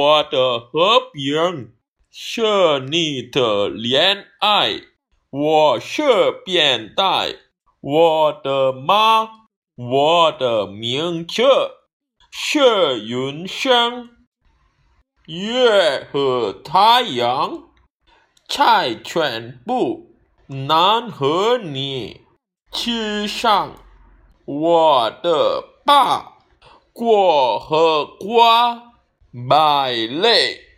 我的和平是你的怜爱，我是变态，我的妈，我的名字是云生。月和太阳在全部难和你之上，我的爸，过和瓜，败类。